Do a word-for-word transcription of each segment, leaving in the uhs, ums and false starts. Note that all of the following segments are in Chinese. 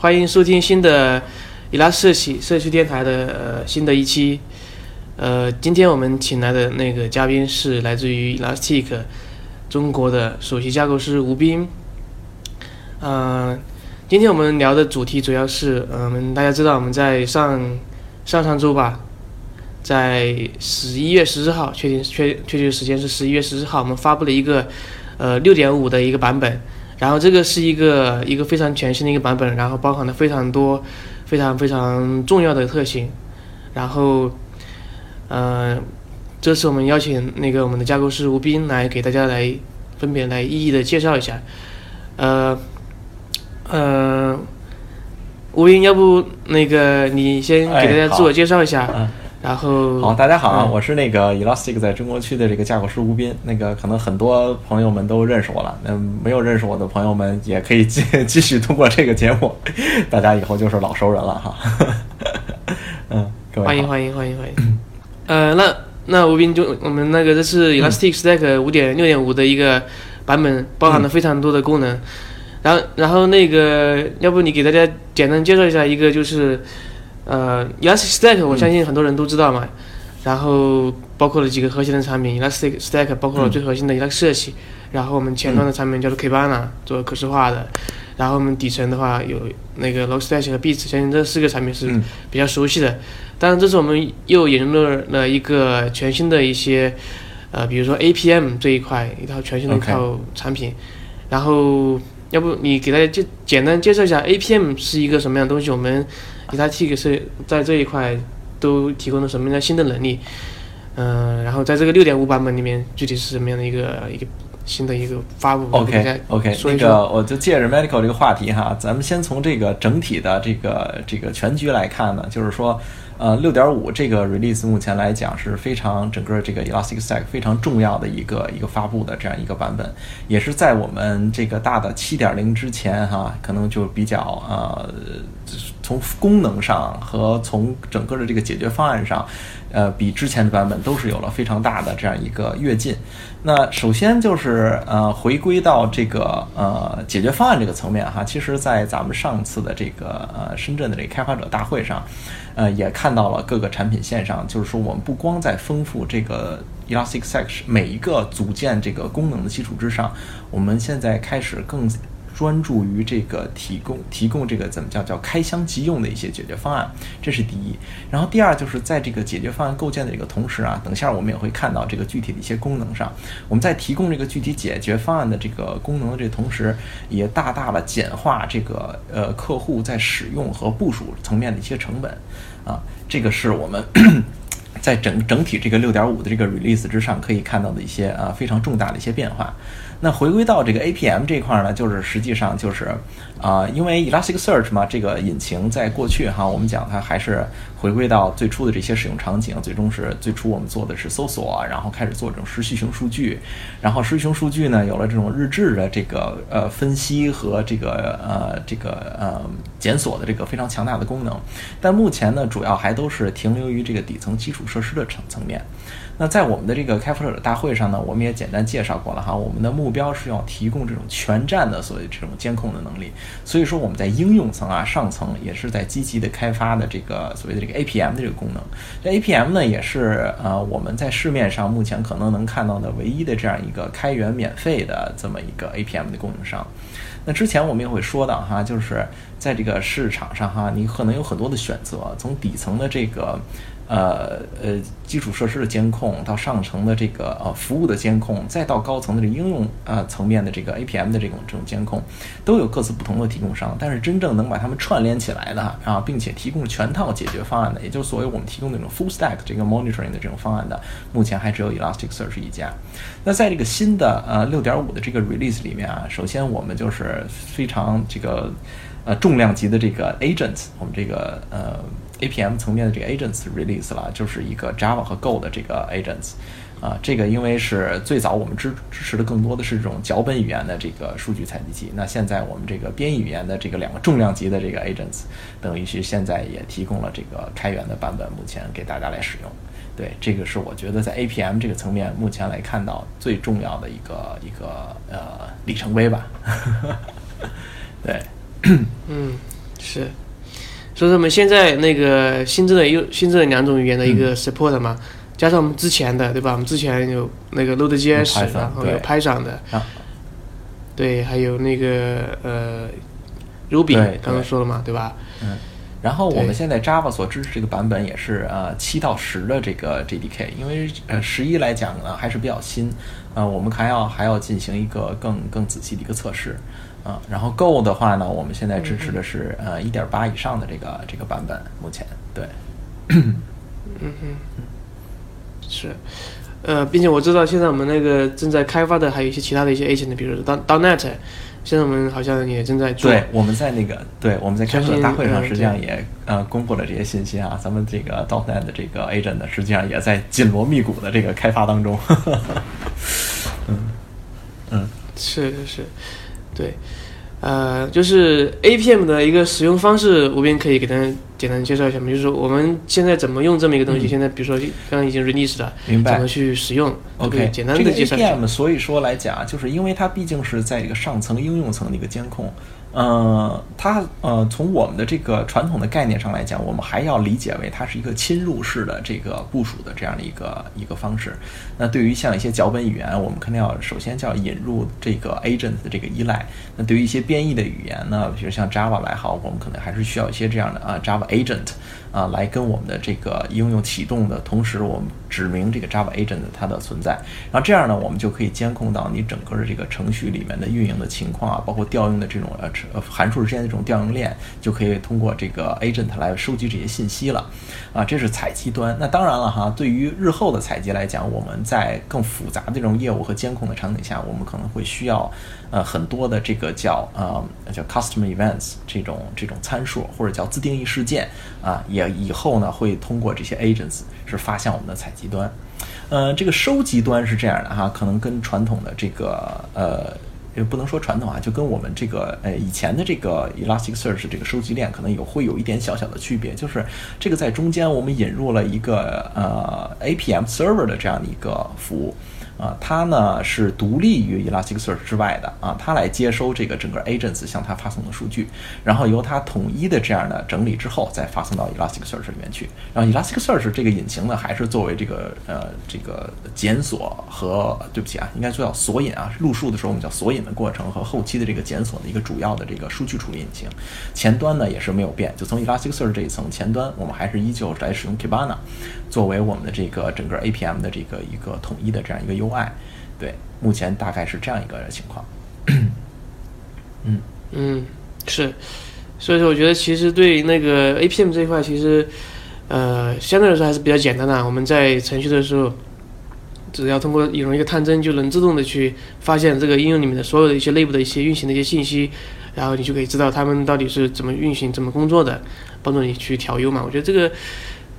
欢迎收听新的 Elasticsearch 社区电台的呃新的一期。呃，今天我们请来的那个嘉宾是来自于 Elastic 中国的首席架构师吴斌。呃，今天我们聊的主题主要是，呃、我们大家知道我们在上上上周吧，在十一月十四号，确定确确切时间是十一月十四号，我们发布了一个呃六点五的一个版本。然后这个是一个一个非常全新的一个版本，然后包含了非常多非常非常重要的特性。然后呃这次我们邀请那个我们的架构师吴斌来给大家来分别来一一的介绍一下。呃呃吴斌，要不那个你先给大家自我介绍一下。哎嗯然后好，大家好，嗯、我是那个 Elastic 在中国区的这个架构师吴斌。那个可能很多朋友们都认识我了，那没有认识我的朋友们也可以继继续通过这个节目，大家以后就是老熟人了哈。嗯，各位欢迎欢迎欢迎欢迎。呃，那那吴斌就我们那个这是 Elastic Stack 五点六点五的一个版本，包含了非常多的功能。嗯、然后然后那个要不你给大家简单介绍一下，一个就是。呃 Elastic Stack 我相信很多人都知道嘛，嗯、然后包括了几个核心的产品 Elastic Stack 包括了最核心的 Elasticsearch，嗯、然后我们前端的产品叫做 Kibana， 做可视化的，然后我们底层的话有那个 Logstash 和 Beats， 相信这四个产品是比较熟悉的。当然，嗯、这次我们又引入了一个全新的一些呃比如说 A P M 这一块一套全新的一套产品，okay. 然后要不你给大家就简单介绍一下 A P M 是一个什么样的东西，我们Elastic是在这一块都提供了什么样的新的能力？嗯、呃，然后在这个 六点五 版本里面，具体是什么样的一个一个新的一个发布 ？OK OK， 那个我就借着 Medcl 这个话题哈，咱们先从这个整体的这个这个全局来看呢，就是说，呃， 六点五 这个 release 目前来讲是非常整个这个 Elastic Stack 非常重要的一个一个发布的这样一个版本，也是在我们这个大的 七点零 之前哈，可能就比较呃。从功能上和从整个的这个解决方案上，呃，比之前的版本都是有了非常大的这样一个跃进。那首先就是呃，回归到这个呃解决方案这个层面哈，其实，在咱们上次的这个呃深圳的这个开发者大会上，呃，也看到了各个产品线上，就是说我们不光在丰富这个。Elasticsearch 每一个组件这个功能的基础之上，我们现在开始更专注于这个提供提供这个怎么叫叫开箱即用的一些解决方案，这是第一。然后第二就是在这个解决方案构建的这个同时啊，等下我们也会看到这个具体的一些功能上，我们在提供这个具体解决方案的这个功能的这同时，也大大的简化这个呃客户在使用和部署层面的一些成本啊，这个是我们。在整整体这个 六点五 的这个 release 之上，可以看到的一些啊非常重大的一些变化。那回归到这个 A P M 这块呢，就是实际上就是啊、呃，因为 Elasticsearch 嘛，这个引擎在过去哈，我们讲它还是回归到最初的这些使用场景，最终是最初我们做的是搜索，然后开始做这种时序型数据，然后时序型数据呢有了这种日志的这个呃分析和这个呃这个呃检索的这个非常强大的功能，但目前呢主要还都是停留于这个底层基础设施的层层面。那在我们的这个开发者大会上呢，我们也简单介绍过了哈，我们的目标是要提供这种全站的所谓这种监控的能力，所以说我们在应用层啊上层也是在积极的开发的这个所谓的这个 A P M 的这个功能。这 A P M 呢也是呃我们在市面上目前可能能看到的唯一的这样一个开源免费的这么一个 A P M 的供应商。那之前我们也会说到哈，就是在这个市场上哈，你可能有很多的选择，从底层的这个。呃呃，基础设施的监控到上层的这个呃服务的监控，再到高层的这个应用啊、呃、层面的这个 A P M 的这种这种监控，都有各自不同的提供商。但是真正能把它们串联起来的啊，并且提供全套解决方案的，也就是所谓我们提供的那种 full stack 这个 monitoring 的这种方案的，目前还只有 Elasticsearch 一家。那在这个新的呃 六点五 的这个 release 里面啊，首先我们就是非常这个呃重量级的这个 agent， 我们这个呃。A P M 层面的这个 agents release 了，就是一个 Java 和 Go 的这个 agents， 啊、呃，这个因为是最早我们支支持的更多的是这种脚本语言的这个数据采集器，那现在我们这个编译语言的这个两个重量级的这个 agents， 等于是现在也提供了这个开源的版本，目前给大家来使用。对，这个是我觉得在 A P M 这个层面目前来看到最重要的一个一个呃里程碑吧。对，嗯。是，所以说我们现在那个新增的又新增的两种语言的一个 support 嘛，嗯、加上我们之前的，对吧？我们之前有那个 Node.js，、嗯、然后有 Python 的，啊、对，还有那个呃 Ruby， 刚刚说了嘛， 对, 对吧？嗯。然后我们现在 Java 所支持这个版本也是呃七到十的这个 J D K， 因为呃十一来讲呢还是比较新，呃我们还要还要进行一个更更仔细的一个测试啊、呃。然后 Go 的话呢，我们现在支持的是、嗯、呃 一点八 以上的这个这个版本，目前对。嗯哼，是，呃，并且我知道现在我们那个正在开发的还有一些其他的一些 agent， 比如说 .net。现在我们好像也正在做，对，我们在那个，对，我们在开发者大会上实际上也呃公布了这些信息啊。咱们这个 .net 的这个 agent 呢，实际上也在紧锣密鼓的这个开发当中。嗯嗯，是是是，对，呃，就是 A P M 的一个使用方式，我边可以给大家简单介绍一下嘛，就是我们现在怎么用这么一个东西。嗯、现在比如说刚刚已经 release 了，明白？怎么去使用？OK， 简单的介绍一下。这个 A P M 所以说来讲，就是因为它毕竟是在一个上层应用层的一个监控，呃，它呃从我们的这个传统的概念上来讲，我们还要理解为它是一个侵入式的这个部署的这样的一个一个方式。那对于像一些脚本语言，我们肯定要首先叫引入这个 agent 的这个依赖。那对于一些编译的语言呢，比如像 Java 来好，我们可能还是需要一些这样的啊 Java agent。啊，来跟我们的这个应用启动的同时，我们指明这个 Java Agent 它的存在，然后这样呢，我们就可以监控到你整个的这个程序里面的运营的情况啊，包括调用的这种呃函数之间的这种调用链，就可以通过这个 Agent 来收集这些信息了。啊，这是采集端。那当然了哈，对于日后的采集来讲，我们在更复杂的这种业务和监控的场景下，我们可能会需要呃很多的这个叫呃叫 custom events 这种这种参数，或者叫自定义事件啊。也以后呢会通过这些 agents 是发向我们的采集端。呃这个收集端是这样的哈，可能跟传统的这个呃也不能说传统啊，就跟我们这个呃以前的这个 Elasticsearch 这个收集链可能有会有一点小小的区别，就是这个在中间我们引入了一个呃 A P M server 的这样的一个服务。啊，它呢是独立于 Elasticsearch 之外的啊，它来接收这个整个 agents 向它发送的数据，然后由它统一的这样的整理之后，再发送到 Elasticsearch 里面去。然后 Elasticsearch 这个引擎呢，还是作为这个呃这个检索和对不起啊，应该说叫索引啊，路数的时候我们叫索引的过程和后期的这个检索的一个主要的这个数据处理引擎。前端呢也是没有变，就从 Elasticsearch 这一层前端，我们还是依旧来使用 Kibana 作为我们的这个整个 A P M 的这个一个统一的这样一个优。对，目前大概是这样一个情况。嗯嗯，是，所以说我觉得其实对那个 A P M 这一块，其实呃相对来说还是比较简单的。我们在程序的时候，只要通过引入一个探针，就能自动的去发现这个应用里面的所有的一些内部的一些运行的一些信息，然后你就可以知道他们到底是怎么运行、怎么工作的，帮助你去调优嘛。我觉得这个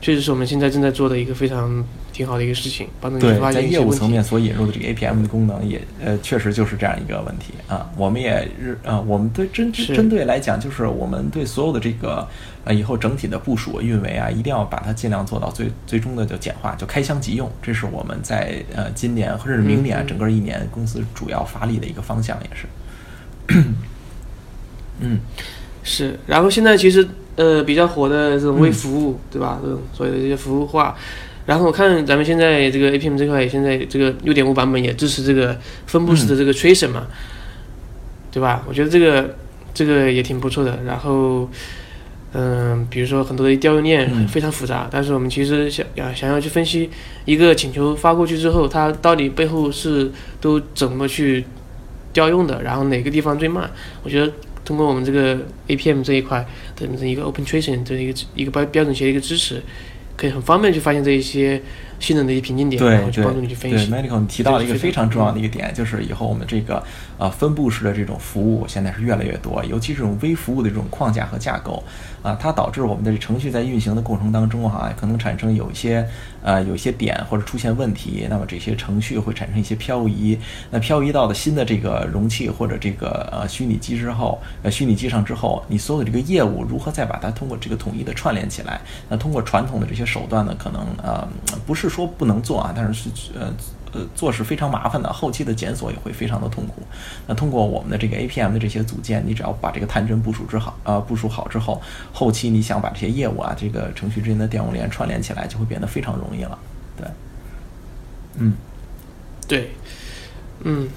确实是我们现在正在做的一个非常挺好的一个事情，帮助你发现一些问题。对，在业务层面所引入的这个 A P M 的功能也呃确实就是这样一个问题啊。我们也日啊，我们对针针对来讲，就是我们对所有的这个呃以后整体的部署运维啊，一定要把它尽量做到最最终的就简化，就开箱即用。这是我们在呃今年或者是明年、啊嗯、整个一年公司主要发力的一个方向，也是。嗯，是。然后现在其实。呃，比较火的这种微服务，嗯、对吧？这种所有的这些服务化，然后我看咱们现在这个 A P M 这块，现在这个 六点五 版本也支持这个分布式的这个 tracing 嘛，嗯、对吧？我觉得这个这个也挺不错的。然后，嗯、呃，比如说很多的调用链非常复杂，嗯、但是我们其实想要想要去分析一个请求发过去之后，它到底背后是都怎么去调用的，然后哪个地方最慢？我觉得。通过我们这个 A P M 这一块的一个 Open Tracing 这一个一个标准协的一个支持，可以很方便去发现这一些性能的一些瓶颈点，然后去帮助你去分析。对 ，Medical 你提到了一个非常重要的一个点，就是以后我们这个呃分布式的这种服务现在是越来越多，尤其这种微服务的这种框架和架构啊、呃，它导致我们的程序在运行的过程当中哈、啊，可能产生有一些呃有一些点或者出现问题，那么这些程序会产生一些漂移，那漂移到了新的这个容器或者这个呃虚拟机之后，呃虚拟机上之后，你所有的这个业务如何再把它通过这个统一的串联起来？那通过传统的这些手段呢，可能呃不是。是说不能做啊，但是是呃呃做是非常麻烦的，后期的检索也会非常的痛苦。那通过我们的这个 A P M 的这些组件，你只要把这个探针部署之好啊、呃、部署好之后，后期你想把这些业务啊这个程序之间的电网链串联起来，就会变得非常容易了。对，嗯，对，嗯。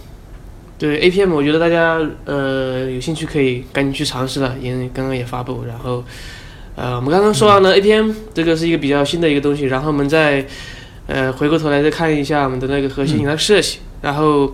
对 A P M 我觉得大家呃有兴趣可以赶紧去尝试了，因为刚刚也发布。然后呃我们刚刚说到呢、嗯、A P M 这个是一个比较新的一个东西，然后我们再呃回过头来再看一下我们的那个核心 Elasticsearch、嗯、然后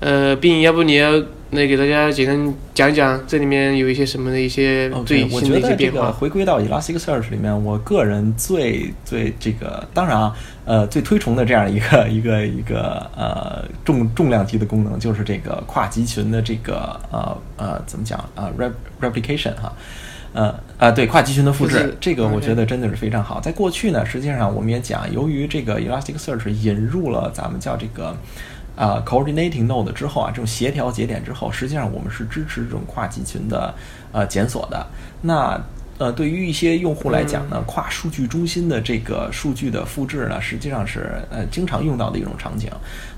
呃并要不你要那给大家简单讲讲这里面有一些什么的一些最新的一些变化。Okay, 我觉得这个回归到 Elasticsearch 里面，我个人最最这个当然啊呃最推崇的这样一个一个一个呃重重量级的功能，就是这个跨集群的这个呃呃怎么讲啊、呃、replication 哈、啊，呃啊、呃、对跨集群的复制，这个我觉得真的是非常好。在过去呢，实际上我们也讲，由于这个 Elasticsearch 引入了咱们叫这个。啊、uh, ，coordinating node 之后啊，这种协调节点之后，实际上我们是支持这种跨集群的呃检索的。那呃，对于一些用户来讲呢，跨数据中心的这个数据的复制呢，实际上是呃经常用到的一种场景。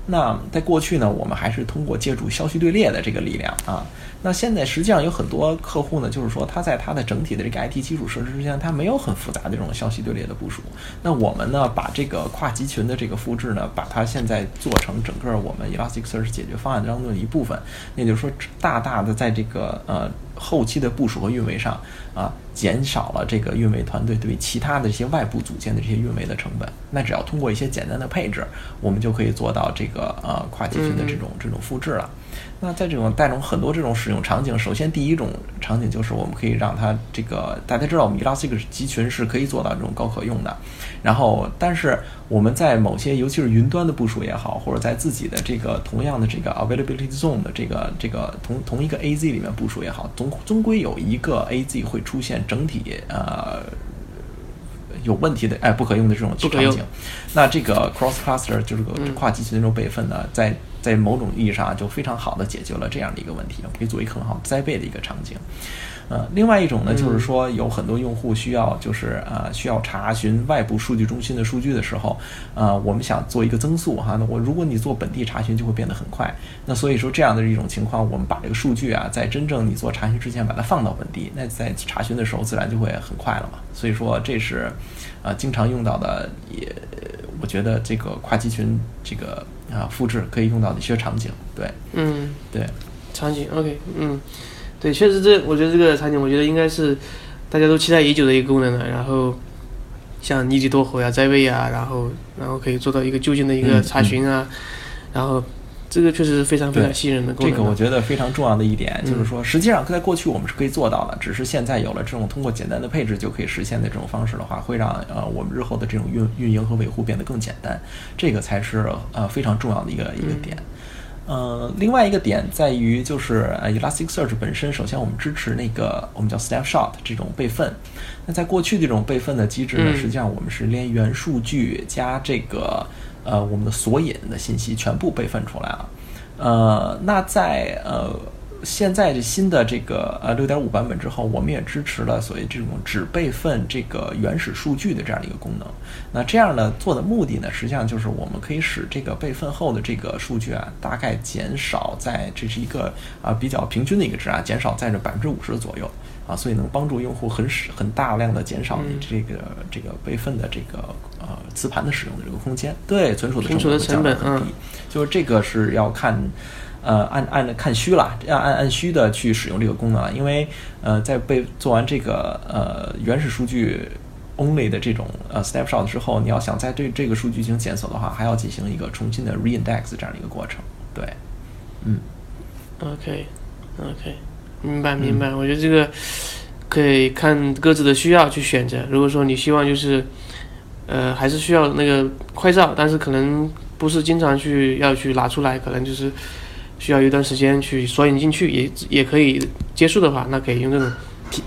那在过去呢，我们还是通过借助消息队列的这个力量啊。那现在实际上有很多客户呢，就是说他在他的整体的这个 I T 基础设施之间，他没有很复杂的这种消息队列的部署。那我们呢，把这个跨集群的这个复制呢，把它现在做成整个我们 Elasticsearch 解决方案当中的一部分。也就是说，大大的在这个呃。后期的部署和运维上啊，减少了这个运维团队对其他的一些外部组件的这些运维的成本。那只要通过一些简单的配置，我们就可以做到这个呃跨集群的这种这种复制了。那在这种带种很多这种使用场景，首先第一种场景就是我们可以让它这个大家知道，我们 Elastic 集群是可以做到这种高可用的。然后，但是我们在某些，尤其是云端的部署也好，或者在自己的这个同样的这个 availability zone 的这个这个同同一个 A Z 里面部署也好，总终归有一个 A Z 会出现整体呃有问题的哎不可用的这种场景。那这个 cross cluster 就是个跨集群的这种备份呢，嗯、在在某种意义上就非常好的解决了这样的一个问题，可以作为很好栽培的一个场景。呃，另外一种呢，就是说有很多用户需要，就是呃，需要查询外部数据中心的数据的时候，呃，我们想做一个增速哈，那我如果你做本地查询就会变得很快，那所以说这样的一种情况，我们把这个数据啊，在真正你做查询之前把它放到本地，那在查询的时候自然就会很快了嘛。所以说这是，呃，经常用到的，也我觉得这个跨集群这个啊复制可以用到的一些场景，对，嗯，对，场景 ，OK， 嗯。对，确实这我觉得这个场景，我觉得应该是大家都期待已久的一个功能了。然后像一机多回啊、在位啊，然后然后可以做到一个就近的一个查询啊，嗯嗯、然后这个确实是非常非常吸引人的功能。这个我觉得非常重要的一点、嗯、就是说，实际上在过去我们是可以做到的，只是现在有了这种通过简单的配置就可以实现的这种方式的话，会让呃我们日后的这种运运营和维护变得更简单，这个才是呃非常重要的一个、嗯、一个点。呃，另外一个点在于就是、呃、Elasticsearch 本身，首先我们支持那个我们叫 snapshot 这种备份。那在过去这种备份的机制呢，实际上我们是连原数据加这个呃我们的索引的信息全部备份出来了。呃，那在呃现在这新的这个呃 六点五 版本之后，我们也支持了所谓这种只备份这个原始数据的这样一个功能。那这样呢做的目的呢，实际上就是我们可以使这个备份后的这个数据啊，大概减少在这是一个啊、呃、比较平均的一个值啊，减少在这百分之五十左右啊，所以能帮助用户很很大量的减少你这个、嗯、这个备份的这个呃磁盘的使用的这个空间，对存储的成本很低、嗯，就是这个是要看。呃，按按看需了，按按需的去使用这个功能了，因为呃，在被做完这个呃原始数据 only 的这种呃 snapshot 之后，你要想再对这个数据进行检索的话，还要进行一个重新的 reindex 这样的一个过程。对，嗯 ，OK，OK，、okay, okay, 明白明白、嗯。我觉得这个可以看各自的需要去选择。如果说你希望就是呃还是需要那个快照，但是可能不是经常去要去拿出来，可能就是。需要一段时间去索引进去，也也可以接触的话，那可以用这种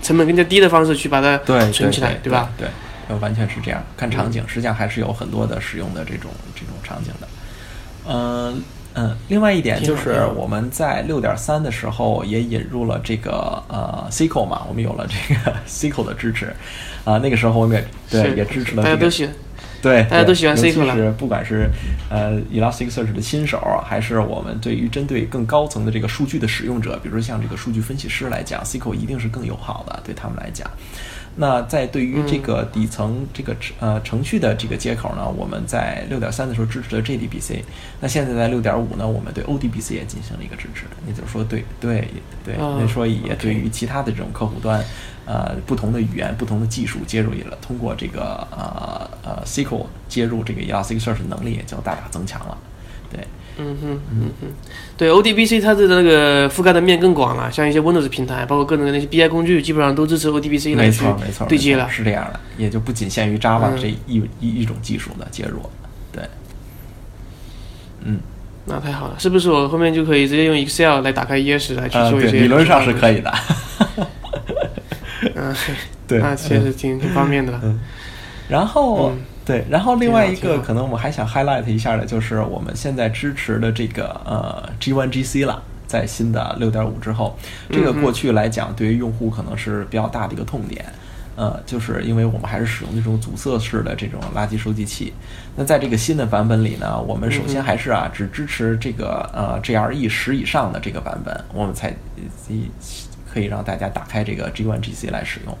成本更加低的方式去把它存起来， 对, 对, 对, 对吧？对，要完全是这样。看场景，实际上还是有很多的使用的这种这种场景的。嗯、呃、嗯，另外一点就是我们在 六点三 的时候也引入了这个呃 S Q L 嘛，我们有了这个 S Q L 的支持啊、呃。那个时候我们也对也支持了、这个。大家都行。对，大家都喜欢 S Q L 了。不管是呃 Elasticsearch 的新手，还是我们对于针对更高层的这个数据的使用者，比如说像这个数据分析师来讲 ，S Q L 一定是更友好的，对他们来讲。那在对于这个底层这个呃程序的这个接口呢，我们在 六点三 的时候支持了 J D B C， 那现在在 六点五 呢，我们对 O D B C 也进行了一个支持，也就是说对对对，那说也对于其他的这种客户端呃不同的语言不同的技术接入也了，通过这个呃呃 S Q L 接入这个 Elasticsearch 的能力也就大大增强了，对。嗯哼嗯哼，对 O D B C 它的那个覆盖的面更广了，像一些 Windows 平台，包括各种那些 B I 工具，基本上都支持 O D B C 来去对接了，是这样的，也就不仅限于 Java 这一、嗯、一, 一种技术的接入，对，嗯，那太好了，是不是我后面就可以直接用 Excel 来打开 E S 来去做一些、呃？理论上是可以的，嗯，对，那确实挺、嗯、挺方便的了、嗯。然后。嗯对，然后另外一个可能我们还想 highlight 一下的，就是我们现在支持的这个呃 G one G C 了，在新的 六点五 之后，这个过去来讲对于用户可能是比较大的一个痛点，呃，就是因为我们还是使用这种阻塞式的这种垃圾收集器。那在这个新的版本里呢，我们首先还是啊只支持这个呃 J R E 十以上的这个版本，我们才可以让大家打开这个 G one G C 来使用。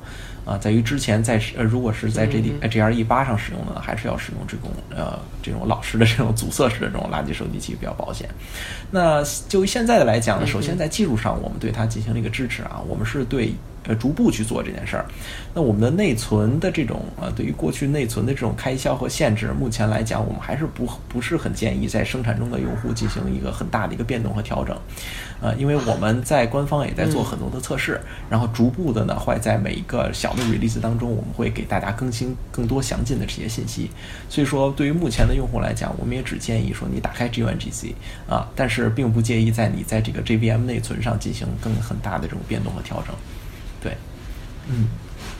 啊，在于之前在呃，如果是在 J D G R E 八上使用的呢，还是要使用这种呃这种老式的这种阻塞式的这种垃圾收集器比较保险。那就于现在的来讲呢，首先在技术上我们对它进行了一个支持啊，我们是对呃逐步去做这件事儿。那我们的内存的这种呃，对于过去内存的这种开销和限制，目前来讲我们还是不不是很建议在生产中的用户进行一个很大的一个变动和调整。呃，因为我们在官方也在做很多的测试，嗯、然后逐步的呢会在每一个小的 release 当中，我们会给大家更新更多详尽的这些信息。所以说，对于目前的用户来讲，我们也只建议说你打开 G one G C 啊，但是并不建议在你在这个 J V M 内存上进行更很大的这种变动和调整。对，嗯，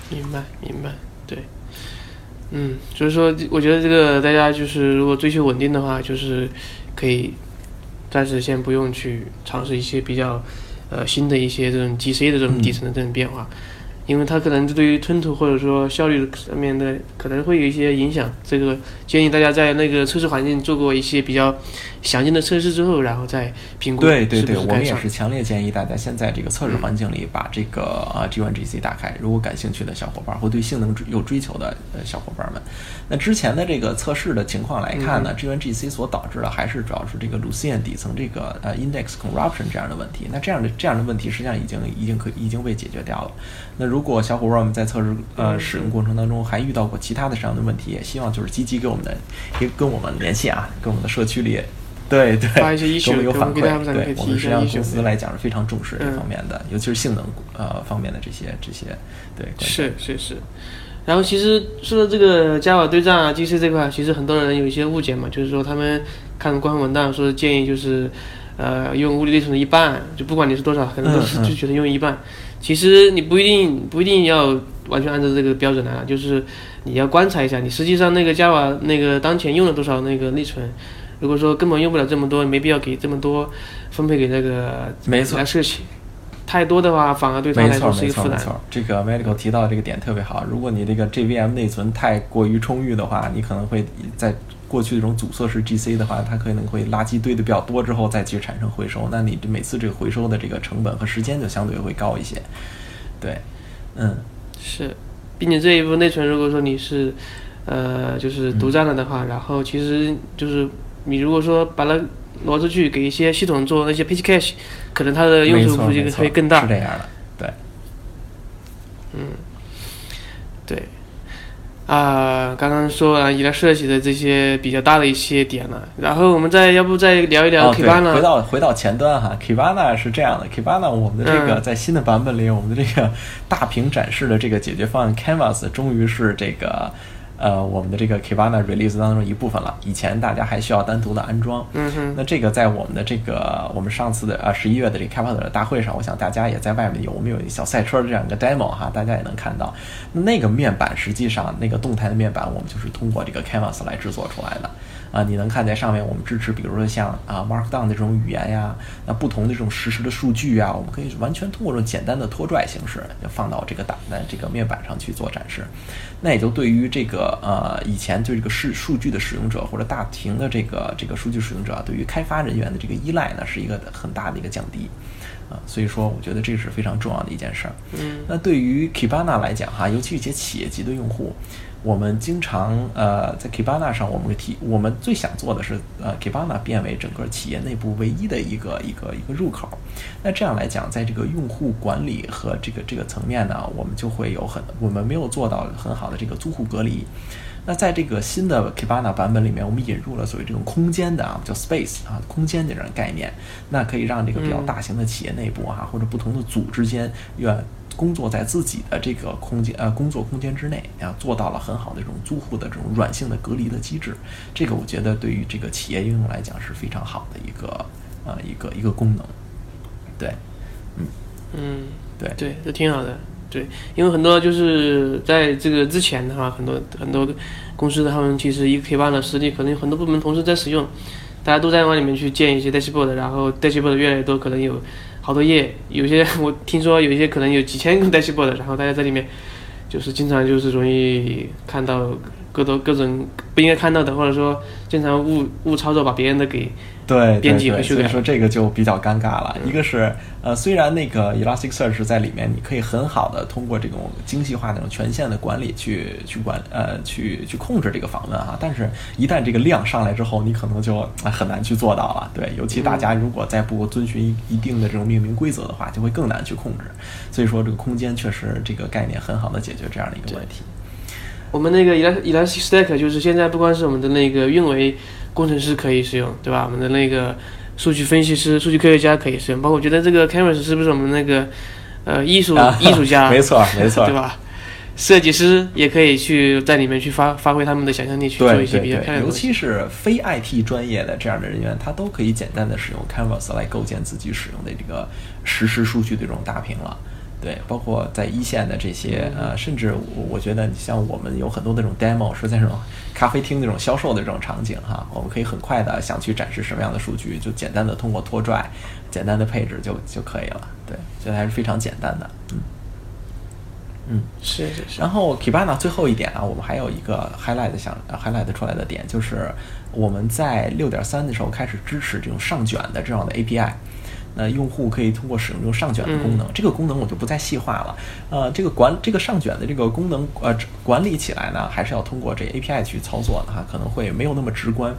明白明白，对，嗯，所以说我觉得这个大家就是如果追求稳定的话，就是可以。暂时先不用去尝试一些比较，呃，新的一些这种 G C 的这种底层的这种变化，嗯、因为它可能对于吞吐或者说效率上面的可能会有一些影响。这个建议大家在那个测试环境做过一些比较详尽的测试之后，然后再评估。对对对，是是我们也是强烈建议大家先在这个测试环境里把这个啊 G one G C 打开。如果感兴趣的小伙伴或对性能有追求的小伙伴们。那之前的这个测试的情况来看呢、嗯、G one G C 所导致的还是主要是这个 Lucene 底层这个呃 index corruption 这样的问题。那这样的这样的问题实际上已经已经可已经被解决掉了。那如果小伙伴们在测试呃使用过程当中还遇到过其他的这样的问题，也希望就是积极给我们的也跟我们联系啊，跟我们的社区里对对给我们有反馈。对，我们实际上公司来讲是非常重视这方面的，嗯、尤其是性能呃方面的这些这些对。是是是。然后其实说到这个 Java 对战啊 G C 这块，其实很多人有一些误解嘛，就是说他们看官方文档说建议就是，呃，用物理内存的一半，就不管你是多少，可能都是就觉得用一半。嗯嗯，其实你不一定不一定要完全按照这个标准来啊，就是你要观察一下，你实际上那个 Java 那个当前用了多少那个内存。如果说根本用不了这么多，没必要给这么多分配给那个没错来设计。太多的话，反而对他来说是一个负担。这个 Medcl 提到这个点特别好。如果你这个 J V M 内存太过于充裕的话，你可能会在过去这种阻塞式 G C 的话，它可能会垃圾堆的比较多，之后再去产生回收。那你每次这个回收的这个成本和时间就相对会高一些。对，嗯，是，并且这一部内存，如果说你是呃就是独占了的话，嗯、然后其实就是你如果说把它挪出去给一些系统做那些 page cache， 可能它的用处估计会更大。是这样的，对，嗯，对，啊、呃，刚刚说完Elasticsearch的这些比较大的一些点了，然后我们再要不再聊一聊 Kibana、哦。回到回到前端哈 ，Kibana 是这样的 ，Kibana 我们的这个、嗯、在新的版本里，我们的这个大屏展示的这个解决方案 Canvas 终于是这个。呃，我们的这个 Kibana release 当中一部分了，以前大家还需要单独的安装。嗯哼。那这个在我们的这个我们上次的啊十一月的这个开发者大会上，我想大家也在外面有我们有小赛车这样一个 demo 哈，大家也能看到。那个面板实际上那个动态的面板，我们就是通过这个 Canvas 来制作出来的。啊、呃，你能看在上面我们支持比如说像啊 Markdown 这种语言呀，那不同的这种实时的数据啊，我们可以完全通过这种简单的拖拽形式就放到这个档的这个面板上去做展示。那也就对于这个呃以前对这个数数据的使用者或者大屏的这个这个数据使用者对于开发人员的这个依赖呢是一个很大的一个降低。啊，所以说我觉得这是非常重要的一件事儿。嗯，那对于 Kibana 来讲哈，尤其一些企业级的用户，我们经常呃在 Kibana 上，我们提我们最想做的是呃 Kibana 变为整个企业内部唯一的一个一个一个入口。那这样来讲，在这个用户管理和这个这个层面呢，我们就会有很我们没有做到很好的这个租户隔离。那在这个新的 Kibana 版本里面，我们引入了所谓这种空间的啊，叫 Space 啊，空间这种概念，那可以让这个比较大型的企业内部啊，嗯、或者不同的组之间，愿工作在自己的这个空间呃工作空间之内啊，做到了很好的这种租户的这种软性的隔离的机制。这个我觉得对于这个企业应用来讲是非常好的一个呃一个一个功能。对，嗯嗯，对对，这挺好的。对，因为很多就是在这个之前的话，很多很多公司他们其实一 K 八的实力，可能有很多部门同时在使用，大家都在往里面去建一些 dashboard， 然后 dashboard 越来越多，可能有好多页，有些我听说有一些可能有几千个 dashboard， 然后大家在里面就是经常就是容易看到各种各种不应该看到的，或者说经常误误操作把别人的给。对, 对, 对，所以说这个就比较尴尬了。嗯、一个是呃，虽然那个 Elasticsearch 在里面，你可以很好的通过这种精细化的那种权限的管理去去管呃去去控制这个访问啊，但是一旦这个量上来之后，你可能就、呃、很难去做到了。对，尤其大家如果再不遵循一定的这种命名规则的话，就会更难去控制。所以说这个空间确实这个概念很好的解决这样的一个问题。我们那个 Elastic Stack 就是现在不光是我们的那个运维工程师可以使用，对吧？我们的那个数据分析师、数据科学家可以使用，包括我觉得这个 Canvas 是不是我们那个呃艺术、啊、艺术家？没错，没错，对吧？设计师也可以去在里面去发发挥他们的想象力，去做一些比较漂亮的东西。尤其是非 I T 专业的这样的人员，他都可以简单的使用 Canvas 来构建自己使用的这个实时数据的这种大屏了。对，包括在一线的这些呃，甚至 我, 我觉得你像我们有很多那种 demo 是在这种咖啡厅那种销售的这种场景哈，我们可以很快的想去展示什么样的数据，就简单的通过拖拽简单的配置就就可以了。对，所以还是非常简单的。嗯嗯，是是是。然后 Kibana 最后一点啊，我们还有一个 highlight 想 highlight 出来的点，就是我们在 六点三 的时候开始支持这种上卷的这样的 A P I。那用户可以通过使用这种上卷的功能、嗯、这个功能我就不再细化了，呃这个管这个上卷的这个功能呃管理起来呢还是要通过这 A P I 去操作的哈，可能会没有那么直观。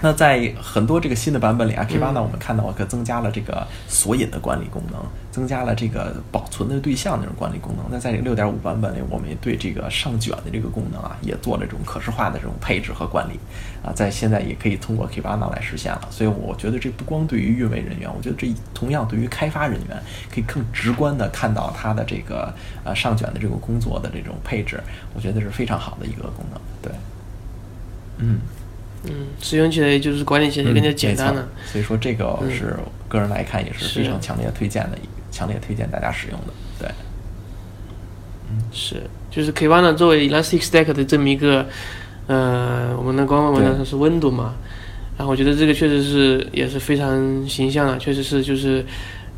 那在很多这个新的版本里啊 Kibana 我们看到可增加了这个索引的管理功能，增加了这个保存的对象那种管理功能。那在这个 六点五 版本里，我们也对这个上卷的这个功能啊也做了这种可视化的这种配置和管理啊，在现在也可以通过 Kibana 来实现了。所以我觉得这不光对于运维人员，我觉得这同样对于开发人员可以更直观的看到它的这个呃上卷的这个工作的这种配置，我觉得是非常好的一个功能。对，嗯嗯，使用起来就是管理起来更加简单了、嗯、所以说这个是个人来看也是非常强烈推荐的、嗯、强烈推荐大家使用的。对，嗯，是就是 Kibana 作为 Elastic Stack 的这么一个呃我们的官方文章是温度嘛，然后我觉得这个确实是也是非常形象的，确实是就是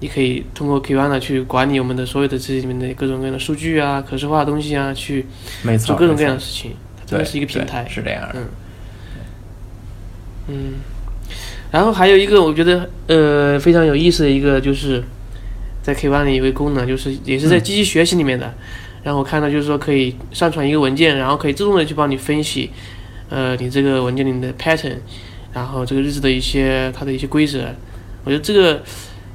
你可以通过 Kibana 去管理我们的所有的这里面的各种各样的数据啊，可视化的东西啊，去做各种各样的事情，它真的是一个平台，是这样的。嗯嗯，然后还有一个我觉得呃非常有意思的一个，就是在 Kibana 里有一个功能，就是也是在机器学习里面的、嗯、然后我看到就是说可以上传一个文件，然后可以自动的去帮你分析呃你这个文件里的 pattern， 然后这个日子的一些它的一些规则，我觉得这个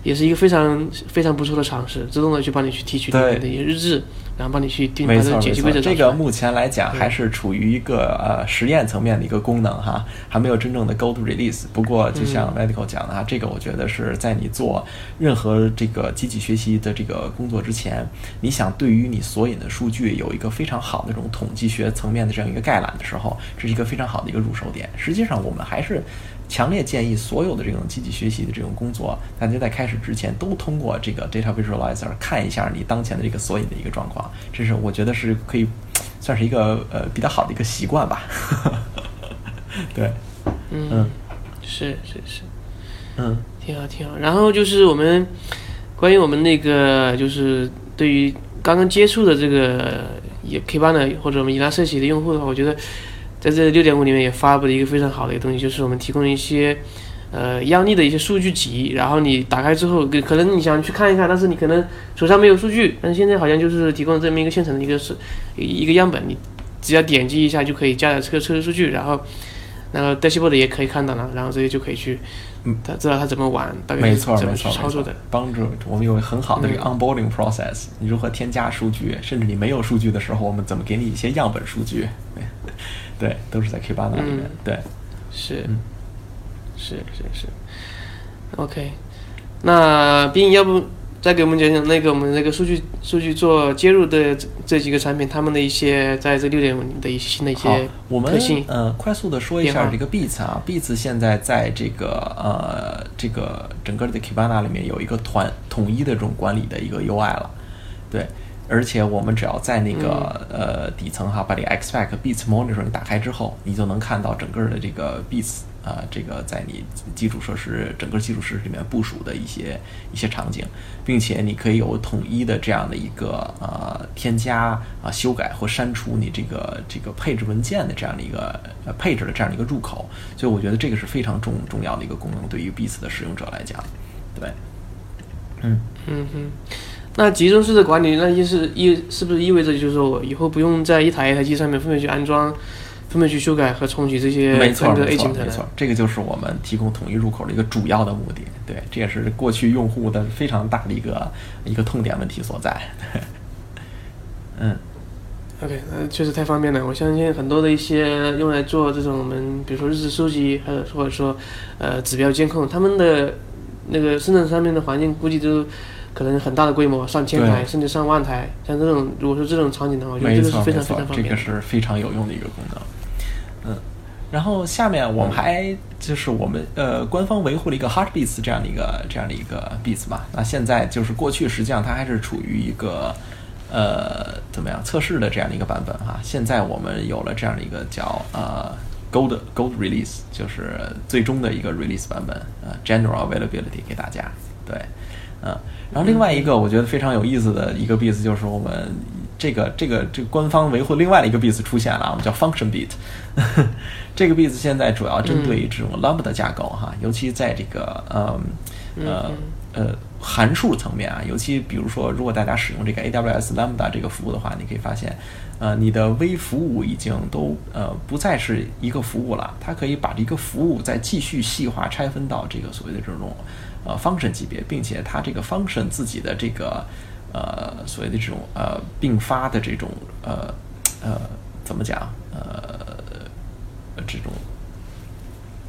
也是一个非常非常不错的尝试，自动的去帮你去提取你的一些日志，然后帮你去定它的解析规则。这个目前来讲还是处于一个呃实验层面的一个功能哈，还没有真正的 go to release。不过就像 Medcl 讲的哈、嗯，这个我觉得是在你做任何这个机器学习的这个工作之前，你想对于你索引的数据有一个非常好的这种统计学层面的这样一个概览的时候，这是一个非常好的一个入手点。实际上我们还是强烈建议所有的这种机器学习的这种工作，大家在开始之前都通过这个 Data Visualizer 看一下你当前的这个索引的一个状况，这是我觉得是可以算是一个呃比较好的一个习惯吧。对，嗯，嗯是是是，嗯，挺好挺好。然后就是我们关于我们那个就是对于刚刚接触的这个也 Kibana 或者我们 Elasticsearch 的用户的话，我觉得在这 六点五 里面也发布了一个非常好的一个东西，就是我们提供了一些呃央力的一些数据集，然后你打开之后可能你想去看一看，但是你可能手上没有数据，但是现在好像就是提供了这么一个现成的一个是一个样本，你只要点击一下就可以加载这个测试数据，然后然后 dashboard 也可以看到了，然后这些就可以去他知道他怎么玩，大概怎么去操作的，帮助我们有很好的这个 onboarding process，、嗯、你如何添加数据，甚至你没有数据的时候，我们怎么给你一些样本数据，对，对都是在 Kibana 里面，嗯、对，是、嗯，是是是 ，OK， 那斌要不再给我们讲讲那个我们那个数据数据做接入的这几个产品，他们的一些在这 六点五 的一些新的一些特性。我们呃快速的说一下这个 Beats 啊 ，Beats 现在在这个呃这个整个的 Kibana 里面有一个团统一的这种管理的一个 U I 了，对，而且我们只要在那个、嗯、呃底层哈，把这个 Expack Beats Monitoring 打开之后，你就能看到整个的这个 Beats。啊、呃，这个在你基础设施整个基础设施里面部署的一些一些场景，并且你可以有统一的这样的一个呃添加啊、呃、修改或删除你这个这个配置文件的这样的一个、呃、配置的这样的一个入口，所以我觉得这个是非常重重要的一个功能，对于 Beats 的使用者来讲，对，嗯嗯嗯。那集中式的管理，那意思意是不是意味着就是说我以后不用在一台一台机上面分别去安装？分别去修改和重启这些，没错没错没错，这个就是我们提供统一入口的一个主要的目的。对，这也是过去用户的非常大的一个一个痛点问题所在。嗯 ，OK， 那确实太方便了。我相信很多的一些用来做这种我们比如说日志收集，还有或者说呃指标监控，他们的那个生产上面的环境估计都可能很大的规模，上千台甚至上万台。像这种如果是这种场景的话，我觉得这个是非常非常方便的，这个是非常有用的一个功能。嗯，然后下面我们还就是我们呃官方维护了一个 Heartbeats 这样的一个这样的一个 Beats 吧。那现在就是过去实际上它还是处于一个呃怎么样测试的这样的一个版本哈、啊。现在我们有了这样的一个叫呃 Gold Gold Release， 就是最终的一个 Release 版本啊、呃、General Availability 给大家。对，嗯、呃，然后另外一个我觉得非常有意思的一个 Beats 就是我们。这个这个这个官方维护另外的一个 Beats 出现了，我们叫 Function Beat。这个 Beats 现在主要针对于这种 Lambda 架构哈，嗯、尤其在这个呃呃呃函数层面啊，尤其比如说如果大家使用这个 A W S Lambda 这个服务的话，你可以发现，呃，你的微服务已经都呃不再是一个服务了，它可以把这个服务再继续细化拆分到这个所谓的这种呃 Function 级别，并且它这个 Function 自己的这个。呃，所谓的这种呃并发的这种呃呃怎么讲呃这种，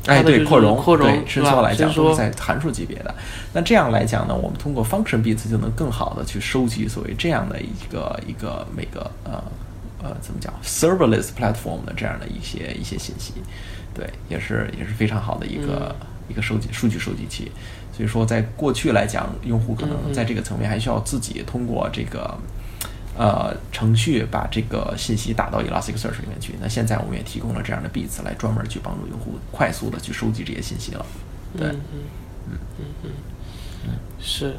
哎对扩容扩容伸缩来讲都是在函数级别的。那这样来讲呢，我们通过 function beats 就能更好的去收集所谓这样的一个一个每个呃呃怎么讲 serverless platform 的这样的一些一些信息，对，也是也是非常好的一个、嗯、一个收集数据收集器。所以说在过去来讲，用户可能在这个层面还需要自己通过这个呃程序把这个信息打到 Elasticsearch 里面去，那现在我们也提供了这样的 Beats 来专门去帮助用户快速的去收集这些信息了。对，嗯嗯嗯嗯，是，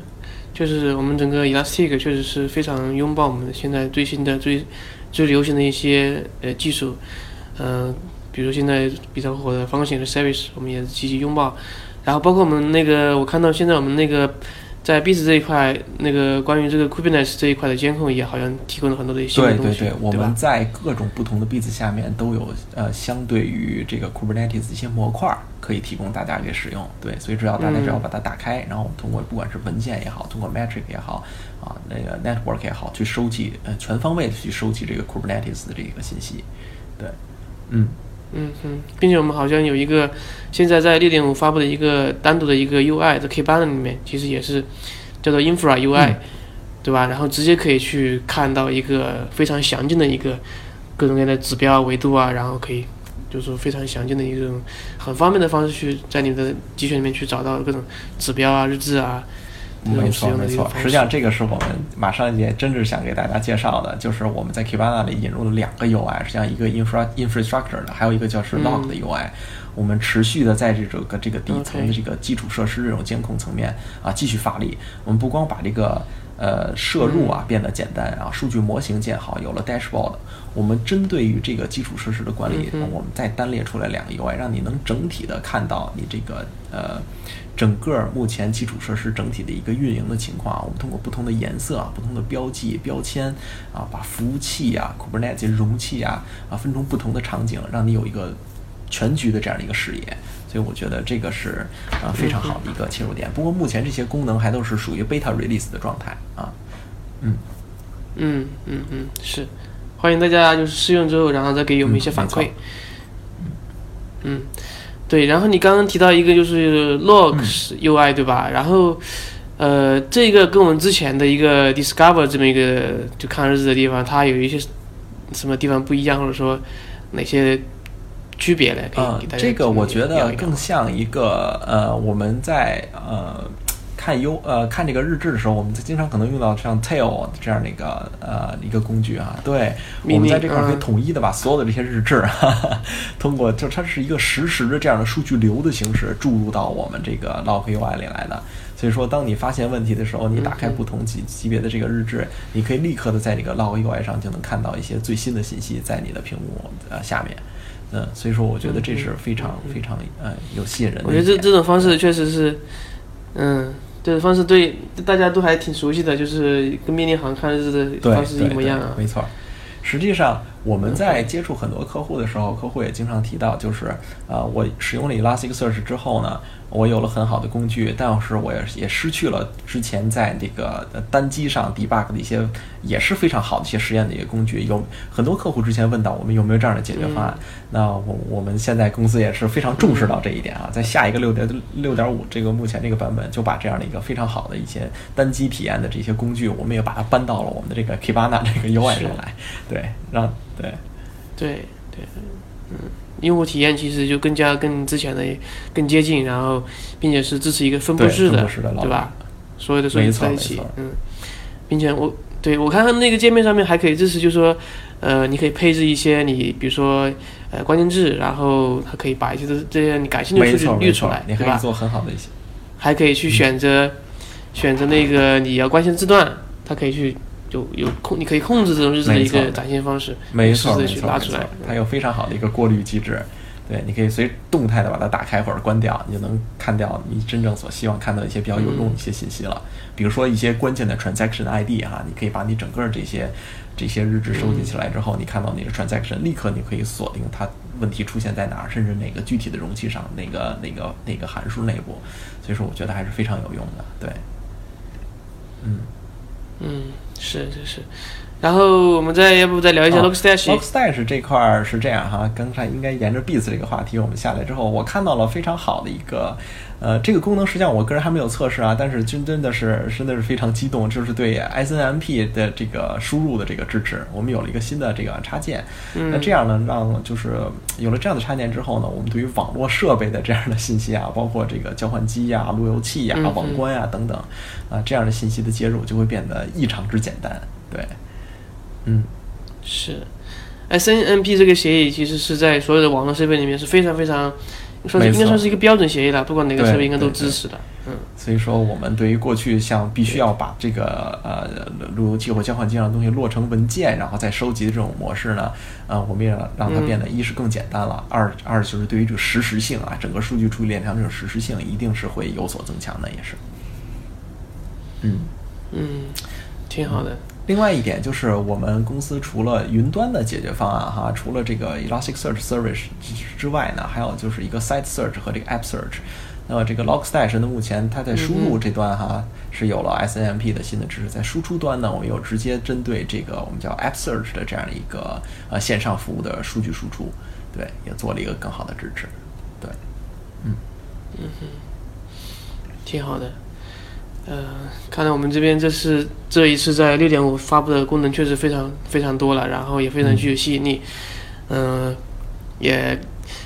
就是我们整个 Elastic 确实是非常拥抱我们现在最新的最最流行的一些呃技术，嗯、呃，比如现在比较火的 Function 和 Service， 我们也积极拥抱。然后包括我们那个，我看到现在我们那个在 Beats 这一块，那个关于这个 Kubernetes 这一块的监控也好像提供了很多的新的东西。对对对，我们在各种不同的 Beats 下面都有呃相对于这个 Kubernetes 一些模块可以提供大家给使用。对，所以只要大家只要把它打开，嗯、然后我们通过不管是文件也好，通过 metric 也好啊，那个 network 也好，去收集呃全方位的去收集这个 Kubernetes 的这个信息。对，嗯。嗯嗯，并且我们好像有一个现在在 六点五 发布的一个单独的一个 U I， 在 Kibana 里面其实也是叫做 Infra U I，、嗯、对吧？然后直接可以去看到一个非常详尽的一个各种各样的指标维度啊，然后可以就是非常详尽的一种很方便的方式去在你的集群里面去找到各种指标啊、日志啊没错没错，实际上这个是我们马上也真是想给大家介绍的，就是我们在 Kibana 里引入了两个 U I， 实际上一个 infra infrastructure 的，还有一个叫是 log 的 U I、嗯。我们持续的在这个这个底层的这个基础设施这种监控层面啊继续发力。我们不光把这个呃摄入啊变得简单啊，数据模型建好，有了 dashboard， 我们针对于这个基础设施的管理，嗯、我们再单列出来两个 U I， 让你能整体的看到你这个呃。整个目前基础设施整体的一个运营的情况，我们通过不同的颜色啊、不同的标记、标签啊，把服务器啊、Kubernetes 容器啊啊分成不同的场景，让你有一个全局的这样的一个视野。所以我觉得这个是啊非常好的一个切入点。不过目前这些功能还都是属于 beta release 的状态啊。嗯嗯嗯嗯，是，欢迎大家就是试用之后，然后再给我们一些反馈。嗯。对，然后你刚刚提到一个就是 Log U I、嗯、对吧？然后，呃，这个跟我们之前的一个 Discover 这么一个就看日子的地方，它有一些什么地方不一样，或者说哪些区别呢？可以给大家、呃、这个我觉得更像一个呃，我们在呃看 U 呃看这个日志的时候，我们经常可能用到像 Tail 这样的一个呃一个工具啊，对。我们在这块可以统一的把所有的这些日志，哈哈，通过就它是一个实时的这样的数据流的形式注入到我们这个 Log U I 里来的。所以说，当你发现问题的时候，你打开不同级级别的这个日志，你可以立刻的在这个 Log U I 上就能看到一些最新的信息在你的屏幕呃下面。嗯，所以说我觉得这是非常非常呃有吸引人的。我觉得这这种方式确实是，嗯。这个方式对大家都还挺熟悉的，就是跟命令行看日子的方式一模一样啊。没错，实际上我们在接触很多客户的时候，客户也经常提到，就是呃，我使用了 Elasticsearch 之后呢，我有了很好的工具，但是我也也失去了之前在这个单机上 debug 的一些也是非常好的一些实验的一些工具。有很多客户之前问到我们有没有这样的解决方案，嗯、那我我们现在公司也是非常重视到这一点啊，在下一个六点六点五这个目前这个版本就把这样的一个非常好的一些单机体验的这些工具，我们也把它搬到了我们的这个 Kibana 这个 U I 上来，对，让对对对，嗯，用户体验其实就更加跟之前的更接近，然后并且是支持一个分布式的， 对, 对吧？所有的数据在一起，嗯，并且我。对，我看看那个界面上面还可以支持，就是说，呃，你可以配置一些你，比如说，呃，关键字，然后它可以把一些这些你感兴趣的数据滤出来，对吧？你可以做很好的一些，还可以去选择、嗯、选择那个你要关键字段，它可以去就有控，你可以控制这种日子的一个展现方式，没错，去拉出来，它有非常好的一个过滤机制。对，你可以随动态的把它打开或者关掉，你就能看掉你真正所希望看到一些比较有用的一些信息了。嗯、比如说一些关键的 transaction I D 哈、啊，你可以把你整个这些这些日志收集起来之后，嗯、你看到你的 transaction， 立刻你可以锁定它问题出现在哪儿，甚至哪个具体的容器上，哪个哪个哪个函数内部。所以说，我觉得还是非常有用的。对，嗯嗯，是是是。然后我们再要不再聊一下 Logstash、哦、Logstash 这块是这样哈，刚才应该沿着 Beats 这个话题我们下来之后，我看到了非常好的一个呃这个功能，实际上我个人还没有测试啊，但是真真的是真的是非常激动，就是对 S N M P 的这个输入的这个支持，我们有了一个新的这个插件。嗯、那这样呢，让就是有了这样的插件之后呢，我们对于网络设备的这样的信息啊，包括这个交换机呀、啊、路由器呀、啊、网关呀、啊、等等啊，这样的信息的接入就会变得异常之简单。对。嗯，是 S N M P 这个协议其实是在所有的网络设备里面是非常非常说是应该算是一个标准协议了，不管哪个设备应该都支持的。嗯，所以说我们对于过去像必须要把这个呃路由器或交换机上的东西落成文件，然后再收集的这种模式呢，呃，我们也让它变得一是更简单了，嗯、二二就是对于这个实时性啊，整个数据处理链条这种实时性一定是会有所增强的，也是。嗯嗯，挺好的。嗯，另外一点就是，我们公司除了云端的解决方案哈，除了这个 Elasticsearch Service 之外呢，还有就是一个 Site Search 和这个 App Search。那么这个 Logstash 呢，目前它在输入这端哈是有了 S N M P 的新的支持，在输出端呢，我们有直接针对这个我们叫 App Search 的这样一个呃线上服务的数据输出，对，也做了一个更好的支持，对，嗯嗯哼，挺好的。呃，看来我们这边这是这一次在 六点五 发布的功能确实非常非常多了，然后也非常具有吸引力。嗯、呃，也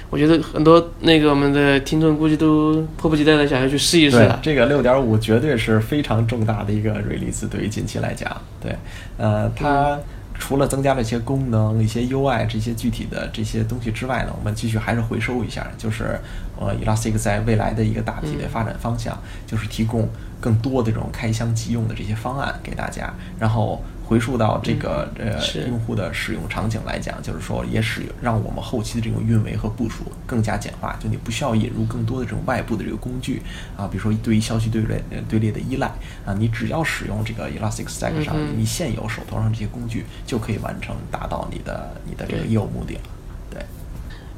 我觉得很多那个我们的听众估计都迫不及待的想要去试一试了。这个 六点五 绝对是非常重大的一个 release 对于近期来讲。对，呃，它除了增加了一些功能、一些 U I 这些具体的这些东西之外呢，我们继续还是回收一下，就是呃 Elastic 在未来的一个大体的发展方向，嗯、就是提供更多的这种开箱即用的这些方案给大家，然后回溯到这个、嗯、呃用户的使用场景来讲，就是说也使让我们后期的这种运维和部署更加简化，就你不需要引入更多的这种外部的这个工具啊，比如说对于消息队列队列的依赖啊，你只要使用这个 Elastic Stack 上、嗯、你现有手头上这些工具就可以完成达到你的你的这个业务目的了。对。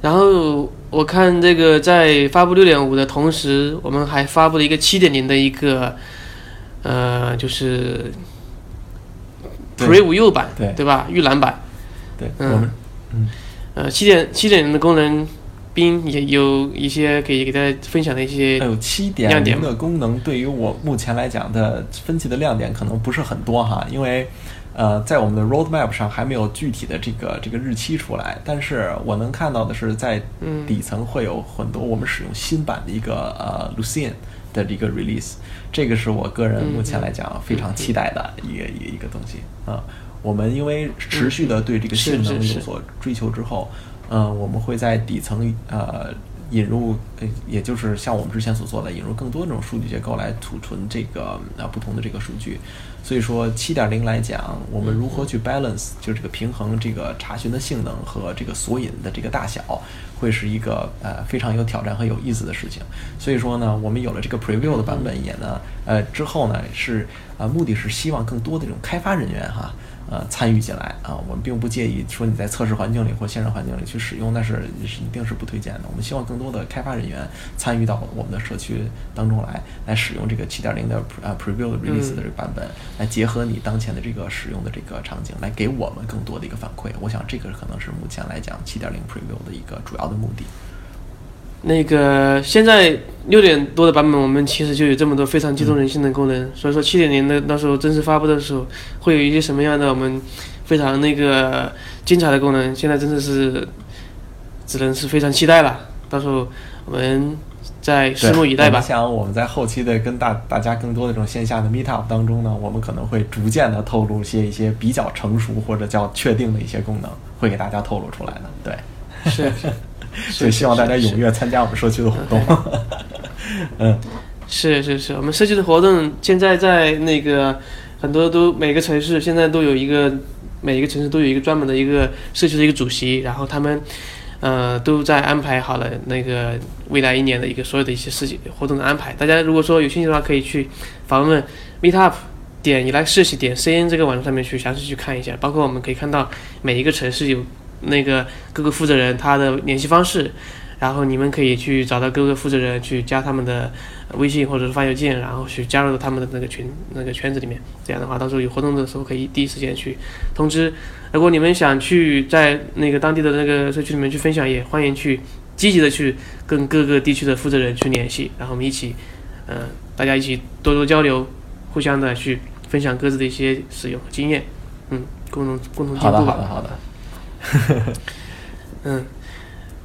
然后我看这个在发布 六点五 的同时，我们还发布了一个 七点零 的一个呃就是Preview 版，对对吧？预览版，对，嗯，嗯，呃，七点七点零的功能，并也有一些可以给大家分享的一些亮点。有七点零的功能，对于我目前来讲的分析的亮点可能不是很多哈，因为呃，在我们的 roadmap 上还没有具体的这个这个日期出来，但是我能看到的是，在底层会有很多我们使用新版的一个呃 Lucene 的一个 release。这个是我个人目前来讲非常期待的一个、嗯、一 个, 一个东西啊、嗯。我们因为持续的对这个性能有所追求之后，嗯、呃，我们会在底层呃引入，也就是像我们之前所做的，引入更多这种数据结构来储存这个呃不同的这个数据。所以说 七点零 来讲，我们如何去 balance 就是这个平衡这个查询的性能和这个索引的这个大小，会是一个呃非常有挑战和有意思的事情。所以说呢，我们有了这个 preview 的版本也呢，呃之后呢是呃目的是希望更多的这种开发人员哈呃参与进来啊，我们并不介意说你在测试环境里或线上环境里去使用，那是是一定是不推荐的。我们希望更多的开发人员参与到我们的社区当中来，来使用这个 七点零 的呃 preview 的 release 的这个版本。嗯，来结合你当前的这个使用的这个场景，来给我们更多的一个反馈。我想这个可能是目前来讲 七点零 preview 的一个主要的目的。那个现在六点多的版本，我们其实就有这么多非常激动人心的功能，嗯、所以说 七点零 的到时候正式发布的时候，会有一些什么样的我们非常那个精彩的功能，现在真的是只能是非常期待了。到时候我们再拭目以待吧。我想我们在后期的跟大大家更多的这种线下的 meetup 当中呢，我们可能会逐渐的透露一些一些比较成熟或者叫确定的一些功能，会给大家透露出来的。对，是，所以希望大家踊跃参加我们社区的活动。嗯，是是是，我们社区的活动现在在那个很多都每个城市现在都有一个每一个城市都有一个专门的一个社区的一个主席，然后他们。呃，都在安排好了那个未来一年的一个所有的一些事情活动的安排。大家如果说有兴趣的话，可以去访问 meetup 点 elasticsearch 点 cn 这个网站上面去详细去看一下。包括我们可以看到每一个城市有那个各个负责人他的联系方式，然后你们可以去找到各个负责人，去加他们的微信或者是发邮件，然后去加入到他们的那个群那个圈子里面。这样的话，到时候有活动的时候可以第一时间去通知。如果你们想去在那个当地的那个社区里面去分享，也欢迎去积极的去跟各个地区的负责人去联系，然后我们一起，嗯、呃，大家一起多多交流，互相的去分享各自的一些使用和经验，嗯，共同共同进步吧。好的，好的，好的。嗯，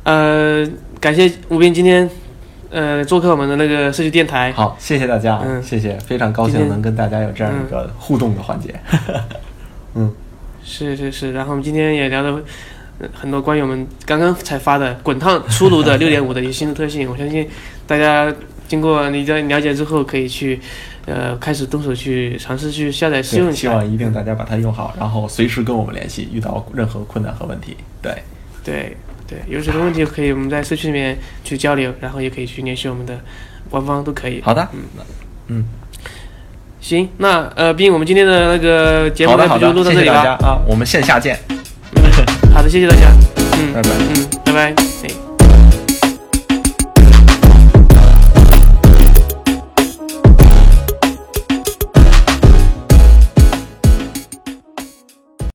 呃，感谢吴斌今天，呃，做客我们的那个社区电台。好，谢谢大家，嗯，谢谢，非常高兴能跟大家有这样一个互动的环节。嗯。是是是，然后我们今天也聊了很多关于我们刚刚才发的滚烫出炉的 六点五 的一些新的特性，我相信大家经过你的了解之后，可以去呃开始动手去尝试去下载试用一下。希望一定大家把它用好，然后随时跟我们联系，遇到任何困难和问题。对对对，有什么问题可以我们在社区里面去交流，然后也可以去联系我们的官方都可以。好的，嗯嗯。行，那呃，毕竟我们今天的那个节目呢，就录到这里了啊，我们线下见。嗯，好的，谢谢大家，嗯，拜拜，嗯，拜拜，哎。